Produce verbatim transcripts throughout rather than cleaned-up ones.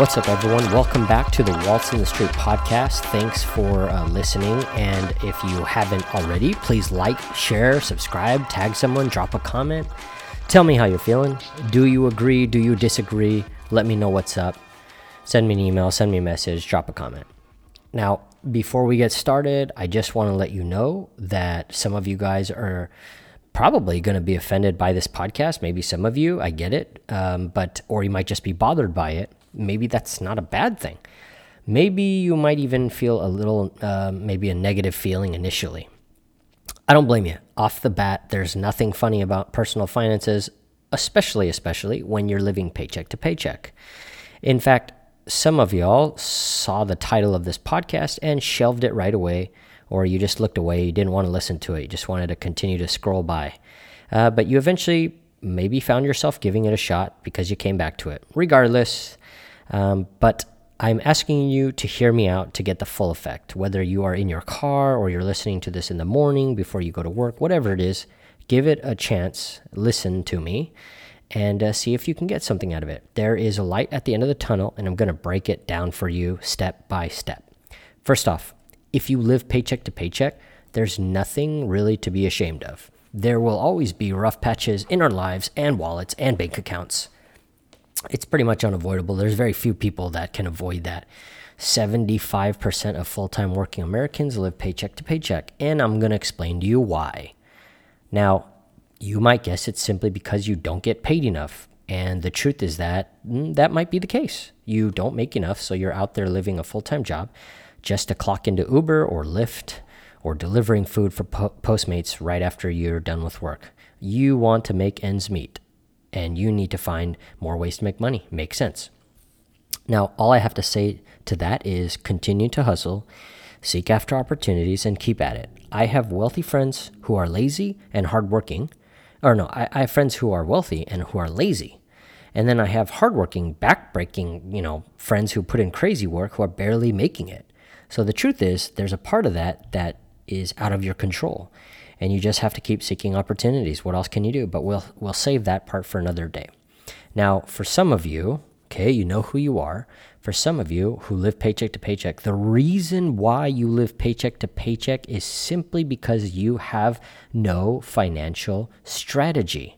What's up, everyone? Welcome back to the Waltz in the Street podcast. Thanks for uh, listening. And if you haven't already, please like, share, subscribe, tag someone, drop a comment. Tell me how you're feeling. Do you agree? Do you disagree? Let me know what's up. Send me an email, send me a message, drop a comment. Now, before we get started, I just want to let you know that some of you guys are probably going to be offended by this podcast. Maybe some of you, I get it, um, but or you might just be bothered by it. Maybe that's not a bad thing. Maybe you might even feel a little, uh, maybe a negative feeling initially. I don't blame you. Off the bat, there's nothing funny about personal finances, especially, especially when you're living paycheck to paycheck. In fact, some of y'all saw the title of this podcast and shelved it right away, or you just looked away. You didn't want to listen to it. You just wanted to continue to scroll by. Uh, but you eventually maybe found yourself giving it a shot because you came back to it. Regardless, Um, but I'm asking you to hear me out to get the full effect. Whether you are in your car or you're listening to this in the morning before you go to work, whatever it is, give it a chance. Listen to me and uh, see if you can get something out of it. There is a light at the end of the tunnel, and I'm going to break it down for you step by step. First off, if you live paycheck to paycheck, there's nothing really to be ashamed of. There will always be rough patches in our lives and wallets and bank accounts. It's pretty much unavoidable. There's very few people that can avoid that. seventy-five percent of full-time working Americans live paycheck to paycheck, and I'm going to explain to you why. Now, you might guess it's simply because you don't get paid enough, and the truth is that that might be the case. You don't make enough, so you're out there living a full-time job just to clock into Uber or Lyft or delivering food for po- Postmates right after you're done with work. You want to make ends meet. And you need to find more ways to make money. Makes sense. Now, all I have to say to that is continue to hustle, seek after opportunities, and keep at it. I have wealthy friends who are lazy and hardworking. Or no, I, I have friends who are wealthy and who are lazy. And then I have hardworking, backbreaking, you know, friends who put in crazy work who are barely making it. So the truth is, there's a part of that that is out of your control. And you just have to keep seeking opportunities. What else can you do? But we'll we'll save that part for another day. Now, for some of you, okay, you know who you are. For some of you who live paycheck to paycheck, the reason why you live paycheck to paycheck is simply because you have no financial strategy,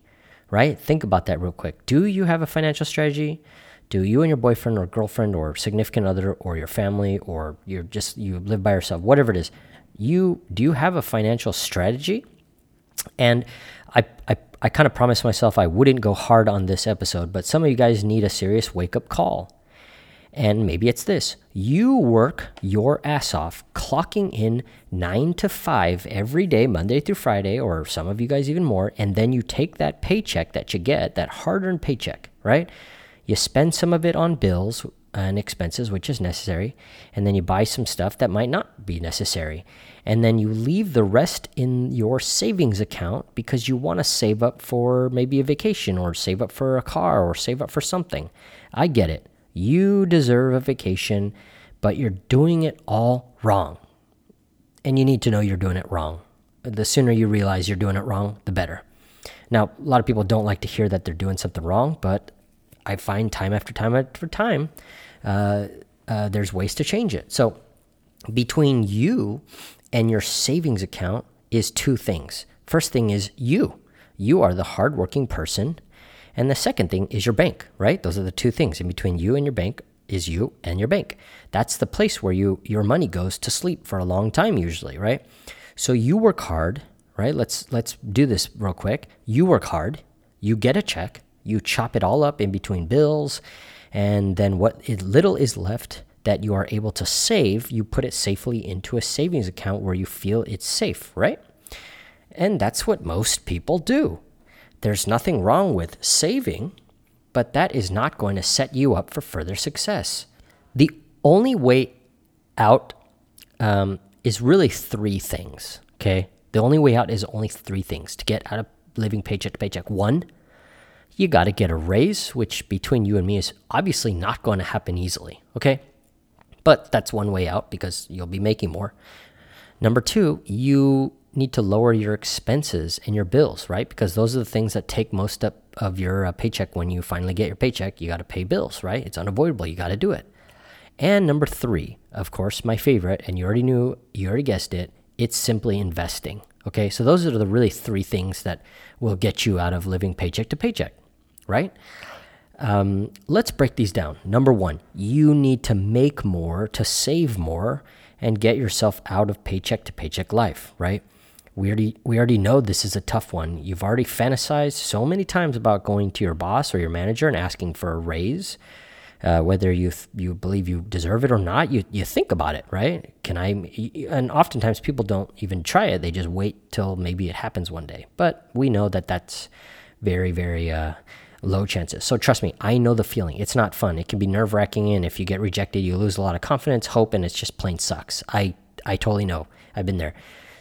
right? Think about that real quick. Do you have a financial strategy? Do you and your boyfriend or girlfriend or significant other or your family or you're just you live by yourself, whatever it is, You do you have a financial strategy? And I I, I kind of promised myself I wouldn't go hard on this episode, but some of you guys need a serious wake-up call. And maybe it's this. You work your ass off, clocking in nine to five every day, Monday through Friday, or some of you guys even more, and then you take that paycheck that you get, that hard-earned paycheck, right? You spend some of it on bills and expenses, which is necessary, and then you buy some stuff that might not be necessary, and then you leave the rest in your savings account because you want to save up for maybe a vacation or save up for a car or save up for something. I get it. You deserve a vacation, but you're doing it all wrong, and you need to know you're doing it wrong. The sooner you realize you're doing it wrong, the better. Now, a lot of people don't like to hear that they're doing something wrong, but I find time after time after time, uh, uh, there's ways to change it. So between you and your savings account is two things. First thing is you. You are the hardworking person. And the second thing is your bank, right? Those are the two things. In between you and your bank is you and your bank. That's the place where you your money goes to sleep for a long time usually, right? So you work hard, right? Let's let's do this real quick. You work hard. You get a check. You chop it all up in between bills, and then what little is left that you are able to save, you put it safely into a savings account where you feel it's safe, right? And that's what most people do. There's nothing wrong with saving, but that is not going to set you up for further success. The only way out um, is really three things, okay? The only way out is only three things to get out of living paycheck to paycheck. One, you got to get a raise, which between you and me is obviously not going to happen easily, okay? But that's one way out because you'll be making more. Number two, you need to lower your expenses and your bills, right? Because those are the things that take most up of your uh, paycheck. When you finally get your paycheck, you got to pay bills, right? It's unavoidable. You got to do it. And number three, of course, my favorite, and you already knew, you already guessed it, it's simply investing. Okay, so those are the really three things that will get you out of living paycheck to paycheck, right? Um, let's break these down. Number one, you need to make more to save more and get yourself out of paycheck to paycheck life, right? We already, we already know this is a tough one. You've already fantasized so many times about going to your boss or your manager and asking for a raise. Uh, whether you you believe you deserve it or not, you you think about it, right? Can I? And oftentimes people don't even try it; they just wait till maybe it happens one day. But we know that that's very very uh, low chances. So trust me, I know the feeling. It's not fun. It can be nerve wracking, and if you get rejected, you lose a lot of confidence, hope, and it's just plain sucks. I I totally know. I've been there.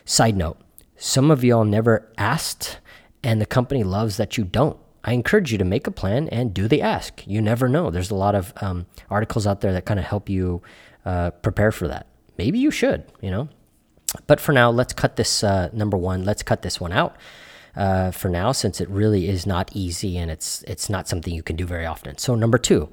Side note: some of y'all never asked, and the company loves that you don't. I encourage you to make a plan and do the ask. You never know. There's a lot of um, articles out there that kind of help you uh, prepare for that. Maybe you should, you know. But for now, let's cut this uh, number one. Let's cut this one out uh, for now, since it really is not easy and it's it's not something you can do very often. So number two.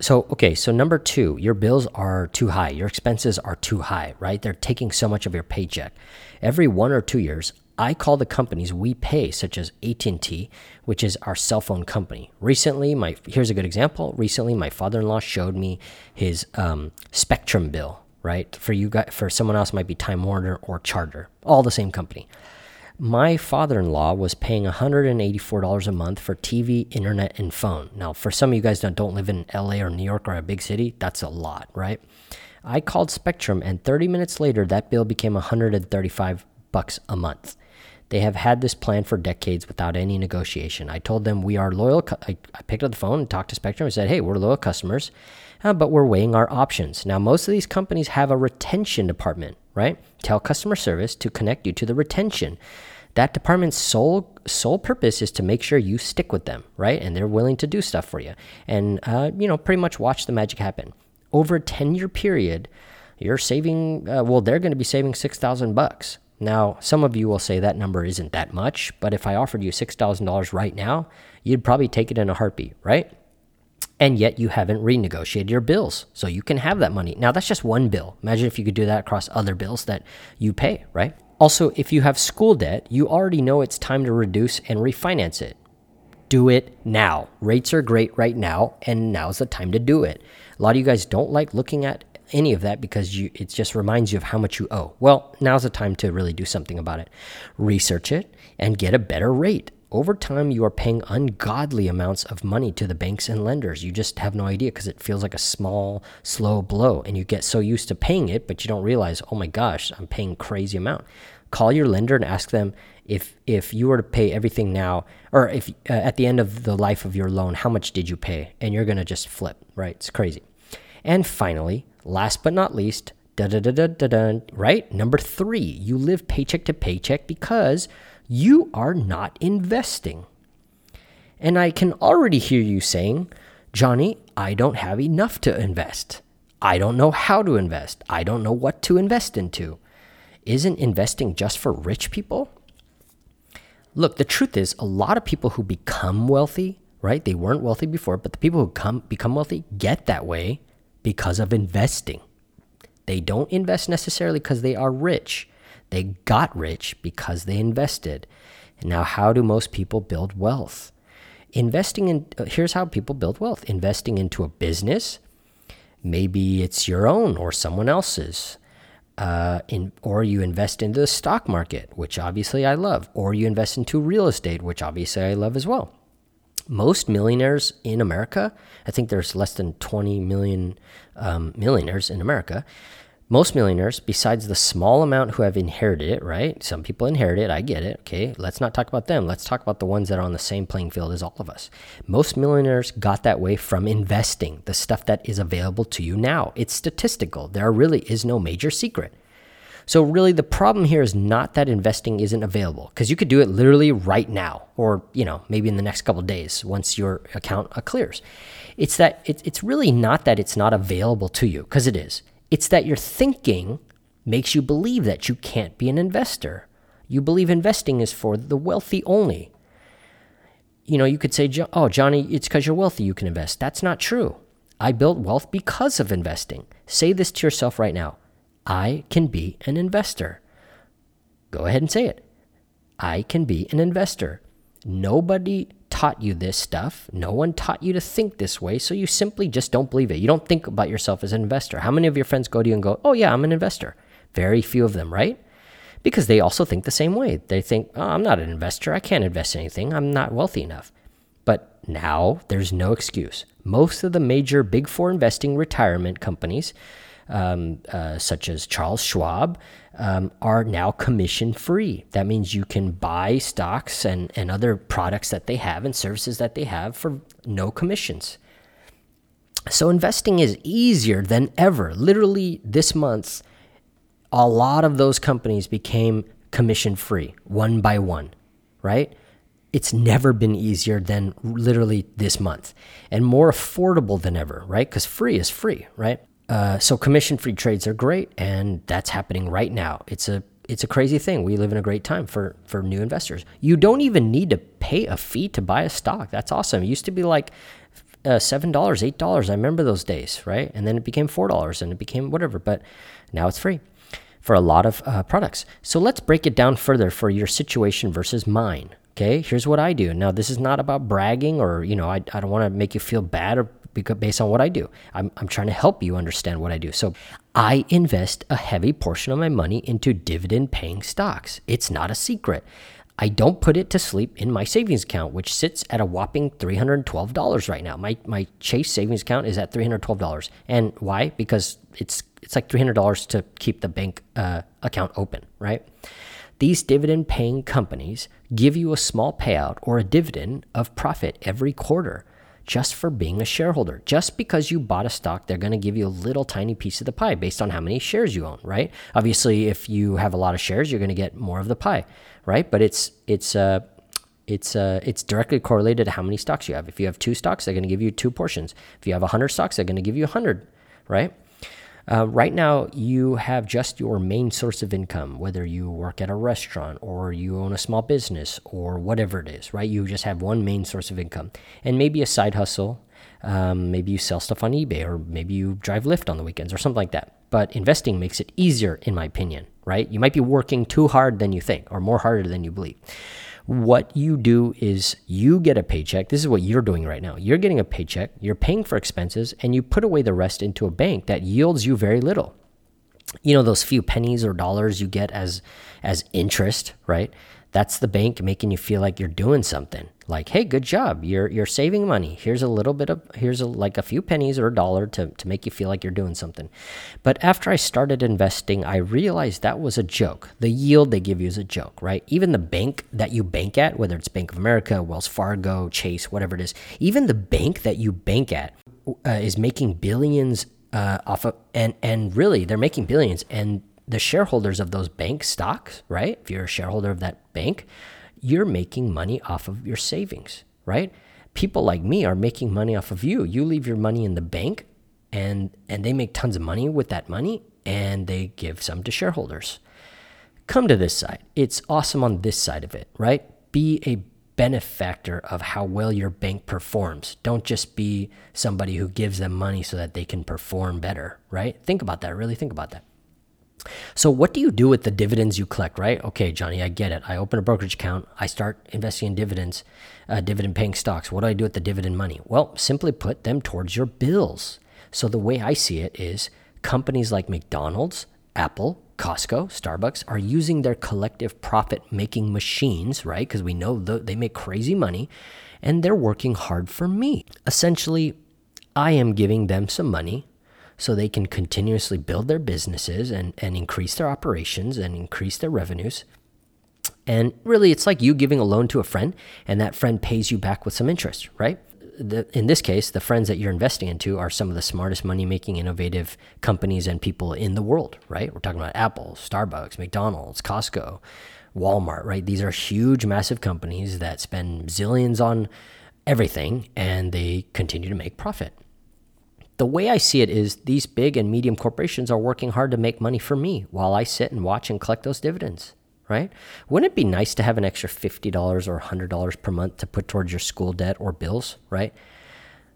So, okay, so number two, your bills are too high. Your expenses are too high, right? They're taking so much of your paycheck. Every one or two years, I call the companies we pay, such as A T and T, which is our cell phone company. Recently, my here's a good example. Recently, my father-in-law showed me his um, Spectrum bill. Right, for you guys, for someone else, it might be Time Warner or Charter, all the same company. My father-in-law was paying one hundred eighty-four dollars a month for T V, internet, and phone. Now, for some of you guys that don't live in L A or New York or a big city, that's a lot, right? I called Spectrum, and thirty minutes later, that bill became one hundred thirty-five bucks a month. They have had this plan for decades without any negotiation. I told them we are loyal. I, I picked up the phone and talked to Spectrum and said, hey, we're loyal customers, uh, but we're weighing our options. Now, most of these companies have a retention department, right? Tell customer service to connect you to the retention. That department's sole sole purpose is to make sure you stick with them, right? And they're willing to do stuff for you and, uh, you know, pretty much watch the magic happen. Over a ten-year period, you're saving, uh, well, they're going to be saving six thousand bucks. Now, some of you will say that number isn't that much, but if I offered you six thousand dollars right now, you'd probably take it in a heartbeat, right? And yet you haven't renegotiated your bills, so you can have that money. Now, that's just one bill. Imagine if you could do that across other bills that you pay, right? Also, if you have school debt, you already know it's time to reduce and refinance it. Do it now. Rates are great right now, and now's the time to do it. A lot of you guys don't like looking at any of that because you, it just reminds you of how much you owe. Well, now's the time to really do something about it. Research it and get a better rate. Over time, you are paying ungodly amounts of money to the banks and lenders. You just have no idea because it feels like a small, slow blow, and you get so used to paying it, but you don't realize, oh my gosh, I'm paying crazy amount. Call your lender and ask them if if you were to pay everything now, or if uh, at the end of the life of your loan, how much did you pay? And you're going to just flip, right? It's crazy. And finally, last but not least, da da da da da da, right? Number three, you live paycheck to paycheck because you are not investing. And I can already hear you saying, Johnny, I don't have enough to invest. I don't know how to invest. I don't know what to invest into. Isn't investing just for rich people? Look, the truth is, a lot of people who become wealthy, right? They weren't wealthy before, but the people who come become wealthy get that way because of investing. They don't invest necessarily because they are rich. They got rich because they invested. And now, how do most people build wealth? Investing in, here's how people build wealth. Investing into a business. Maybe it's your own or someone else's. Uh, in, or you invest into the stock market, which obviously I love. Or you invest into real estate, which obviously I love as well. Most millionaires in America, I think there's less than twenty million um, millionaires in America. Most millionaires, besides the small amount who have inherited it, right? Some people inherit it. I get it. Okay, let's not talk about them. Let's talk about the ones that are on the same playing field as all of us. Most millionaires got that way from investing, the stuff that is available to you now. It's statistical. There really is no major secret. So really the problem here is not that investing isn't available, because you could do it literally right now, or, you know, maybe in the next couple of days once your account clears. It's that it, it's really not that it's not available to you, because it is. It's that your thinking makes you believe that you can't be an investor. You believe investing is for the wealthy only. You know, you could say, oh, Johnny, it's because you're wealthy you can invest. That's not true. I built wealth because of investing. Say this to yourself right now. I can be an investor. Go ahead and say it. I can be an investor. Nobody taught you this stuff. No one taught you to think this way, so you simply just don't believe it. You don't think about yourself as an investor. How many of your friends go to you and go, oh, yeah, I'm an investor? Very few of them, right? Because they also think the same way. They think, oh, I'm not an investor. I can't invest in anything. I'm not wealthy enough. But now there's no excuse. Most of the major big four investing retirement companies, um, uh, such as Charles Schwab, um, are now commission-free. That means you can buy stocks and, and other products that they have and services that they have for no commissions. So investing is easier than ever. Literally this month, a lot of those companies became commission-free, one by one, right? It's never been easier than literally this month, and more affordable than ever, right? Because free is free, right? Uh, so commission-free trades are great, and that's happening right now. It's a it's a crazy thing. We live in a great time for for new investors. You don't even need to pay a fee to buy a stock. That's awesome. It used to be like Uh, seven dollars, eight dollars. I remember those days, right? And then it became four dollars and it became whatever, but now it's free for a lot of uh, products. So let's break it down further for your situation versus mine, okay? Here's what I do. Now, this is not about bragging or, you know, I, I don't want to make you feel bad or because based on what I do. I'm, I'm trying to help you understand what I do. So I invest a heavy portion of my money into dividend-paying stocks. It's not a secret. I don't put it to sleep in my savings account, which sits at a whopping three hundred twelve dollars right now. My my Chase savings account is at three hundred twelve dollars. And why? Because it's it's like three hundred dollars to keep the bank uh, account open, right? These dividend-paying companies give you a small payout or a dividend of profit every quarter just for being a shareholder. Just because you bought a stock, they're going to give you a little tiny piece of the pie based on how many shares you own, right? Obviously, if you have a lot of shares, you're going to get more of the pie, right? But it's it's uh, it's uh, it's directly correlated to how many stocks you have. If you have two stocks, they're going to give you two portions. If you have one hundred stocks, they're going to give you one hundred, right? Uh, right now, you have just your main source of income, whether you work at a restaurant or you own a small business or whatever it is, right? You just have one main source of income and maybe a side hustle. Um, maybe you sell stuff on eBay or maybe you drive Lyft on the weekends or something like that. But investing makes it easier, in my opinion, right? You might be working too hard than you think or more harder than you believe. What you do is you get a paycheck. This is what you're doing right now. You're getting a paycheck, you're paying for expenses, and you put away the rest into a bank that yields you very little. You know, those few pennies or dollars you get as as interest, right? That's the bank making you feel like you're doing something. Like, hey, good job. You're you're saving money. Here's a little bit of, here's a, like a few pennies or a dollar to, to make you feel like you're doing something. But after I started investing, I realized that was a joke. The yield they give you is a joke, right? Even the bank that you bank at, whether it's Bank of America, Wells Fargo, Chase, whatever it is, even the bank that you bank at uh, is making billions uh, off of, and, and really they're making billions. And the shareholders of those bank stocks, right? If you're a shareholder of that bank, you're making money off of your savings, right? People like me are making money off of you. You leave your money in the bank and and they make tons of money with that money and they give some to shareholders. Come to this side. It's awesome on this side of it, right? Be a benefactor of how well your bank performs. Don't just be somebody who gives them money so that they can perform better, right? Think about that. Really think about that. So what do you do with the dividends you collect, right? Okay, Johnny, I get it. I open a brokerage account. I start investing in dividends, uh, dividend-paying stocks. What do I do with the dividend money? Well, simply put them towards your bills. So the way I see it is companies like McDonald's, Apple, Costco, Starbucks are using their collective profit-making machines, right? Because we know th- they make crazy money, and they're working hard for me. Essentially, I am giving them some money so they can continuously build their businesses and, and increase their operations and increase their revenues. And really, it's like you giving a loan to a friend, and that friend pays you back with some interest, right? The, in this case, the friends that you're investing into are some of the smartest money-making, innovative companies and people in the world, right? We're talking about Apple, Starbucks, McDonald's, Costco, Walmart, right? These are huge, massive companies that spend zillions on everything, and they continue to make profit. The way I see it is these big and medium corporations are working hard to make money for me while I sit and watch and collect those dividends, right? Wouldn't it be nice to have an extra fifty dollars or one hundred dollars per month to put towards your school debt or bills, right?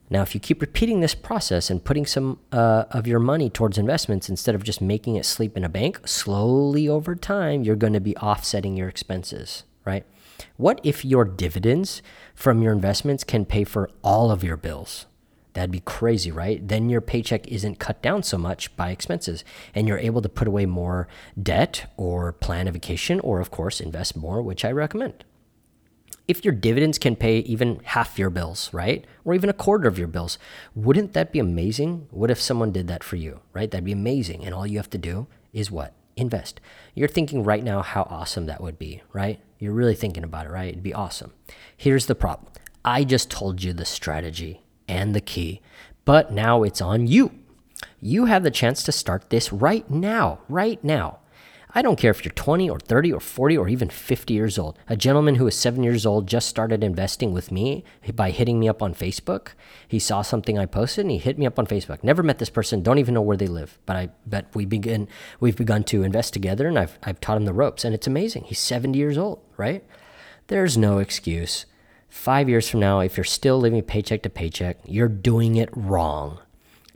Now, if you keep repeating this process and putting some uh, of your money towards investments instead of just making it sleep in a bank, slowly over time, you're going to be offsetting your expenses, right? What if your dividends from your investments can pay for all of your bills? That'd be crazy, right? Then your paycheck isn't cut down so much by expenses, and you're able to put away more debt or plan a vacation or, of course, invest more, which I recommend. If your dividends can pay even half your bills, right? Or even a quarter of your bills, wouldn't that be amazing? What if someone did that for you, right? That'd be amazing. And all you have to do is what? Invest. You're thinking right now how awesome that would be, right? You're really thinking about it, right? It'd be awesome. Here's the problem. I just told you the strategy and the key, but now it's on you. You have the chance to start this right now, right now. I don't care if you're twenty or thirty or forty or even fifty years old. A gentleman who is seven years old just started investing with me by hitting me up on Facebook. He saw something I posted and he hit me up on Facebook. Never met this person, don't even know where they live, but I but we begin we've begun to invest together, and I've I've taught him the ropes, and it's amazing. He's seventy years old, right? There's no excuse. Five years from now, if you're still living paycheck to paycheck, you're doing it wrong.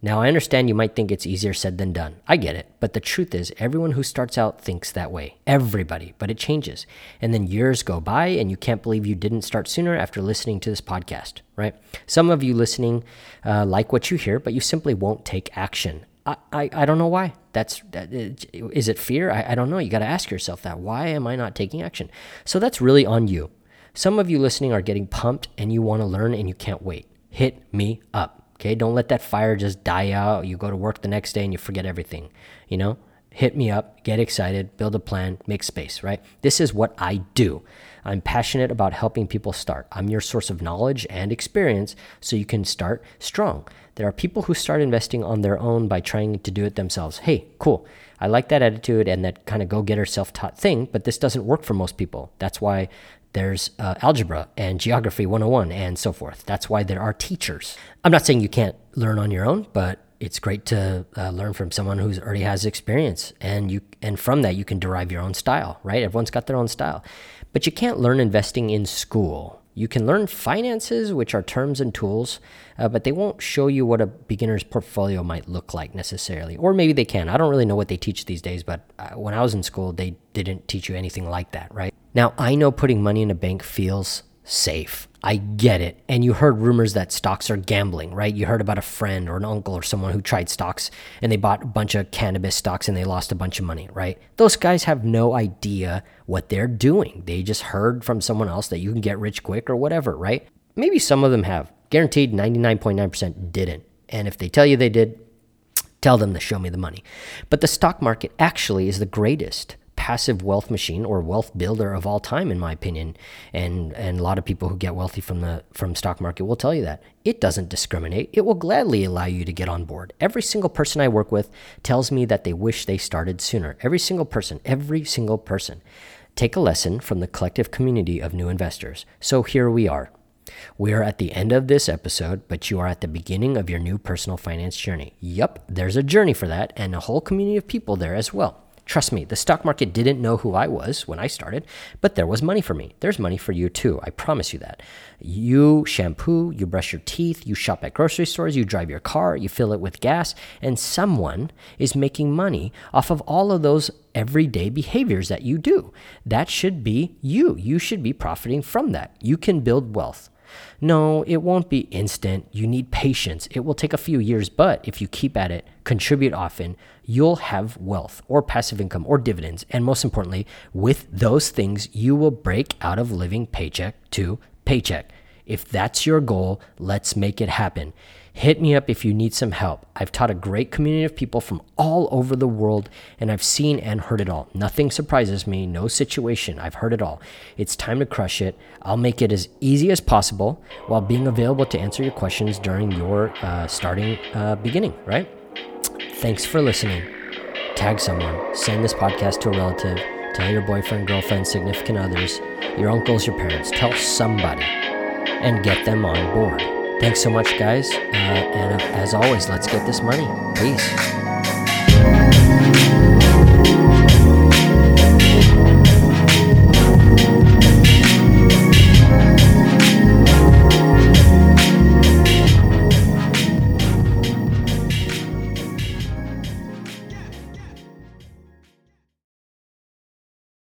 Now, I understand you might think it's easier said than done. I get it. But the truth is, everyone who starts out thinks that way. Everybody. But it changes. And then years go by, and you can't believe you didn't start sooner after listening to this podcast, right? Some of you listening uh, like what you hear, but you simply won't take action. I, I, I don't know why. That's that, is it fear? I, I don't know. You got to ask yourself that. Why am I not taking action? So that's really on you. Some of you listening are getting pumped, and you want to learn, and you can't wait. Hit me up. Okay, don't let that fire just die out. You go to work the next day and you forget everything. You know, hit me up, get excited, build a plan, make space, right? This is what I do. I'm passionate about helping people start. I'm your source of knowledge and experience so you can start strong. There are people who start investing on their own by trying to do it themselves. Hey, cool. I like that attitude and that kind of go-getter self-taught thing, but this doesn't work for most people. That's why there's uh, algebra and geography one oh one and so forth. That's why there are teachers. I'm not saying you can't learn on your own, but it's great to uh, learn from someone who's already has experience, and you and from that you can derive your own style, right? Everyone's got their own style. But you can't learn investing in school. You can learn finances, which are terms and tools, uh, but they won't show you what a beginner's portfolio might look like necessarily. Or maybe they can. I don't really know what they teach these days, but uh, when I was in school, they didn't teach you anything like that, right? Now, I know putting money in a bank feels safe. I get it. And you heard rumors that stocks are gambling, right? You heard about a friend or an uncle or someone who tried stocks and they bought a bunch of cannabis stocks and they lost a bunch of money, right? Those guys have no idea what they're doing. They just heard from someone else that you can get rich quick or whatever, right? Maybe some of them have. Guaranteed ninety-nine point nine percent didn't. And if they tell you they did, tell them to show me the money. But the stock market actually is the greatest passive wealth machine or wealth builder of all time, in my opinion, and and a lot of people who get wealthy from the from stock market will tell you that it doesn't discriminate. It will gladly allow you to get on board. Every single person I work with tells me that they wish they started sooner. Every single person, every single person. Take a lesson from the collective community of new investors. So here we are. We are at the end of this episode, but you are at the beginning of your new personal finance journey. Yep, there's a journey for that and a whole community of people there as well. Trust me, the stock market didn't know who I was when I started, but there was money for me. There's money for you too. I promise you that. You shampoo, you brush your teeth, you shop at grocery stores, you drive your car, you fill it with gas, and someone is making money off of all of those everyday behaviors that you do. That should be you. You should be profiting from that. You can build wealth. No, it won't be instant. You need patience. It will take a few years, but if you keep at it, contribute often, you'll have wealth or passive income or dividends. And most importantly, with those things, you will break out of living paycheck to paycheck. If that's your goal, let's make it happen. Hit me up if you need some help. I've taught a great community of people from all over the world, and I've seen and heard it all. Nothing surprises me, no situation. I've heard it all. It's time to crush it. I'll make it as easy as possible while being available to answer your questions during your uh, starting uh, beginning, right? Thanks for listening. Tag someone. Send this podcast to a relative. Tell your boyfriend, girlfriend, significant others, your uncles, your parents. Tell somebody and get them on board. Thanks so much, guys. Uh, and as always, let's get this money. Peace.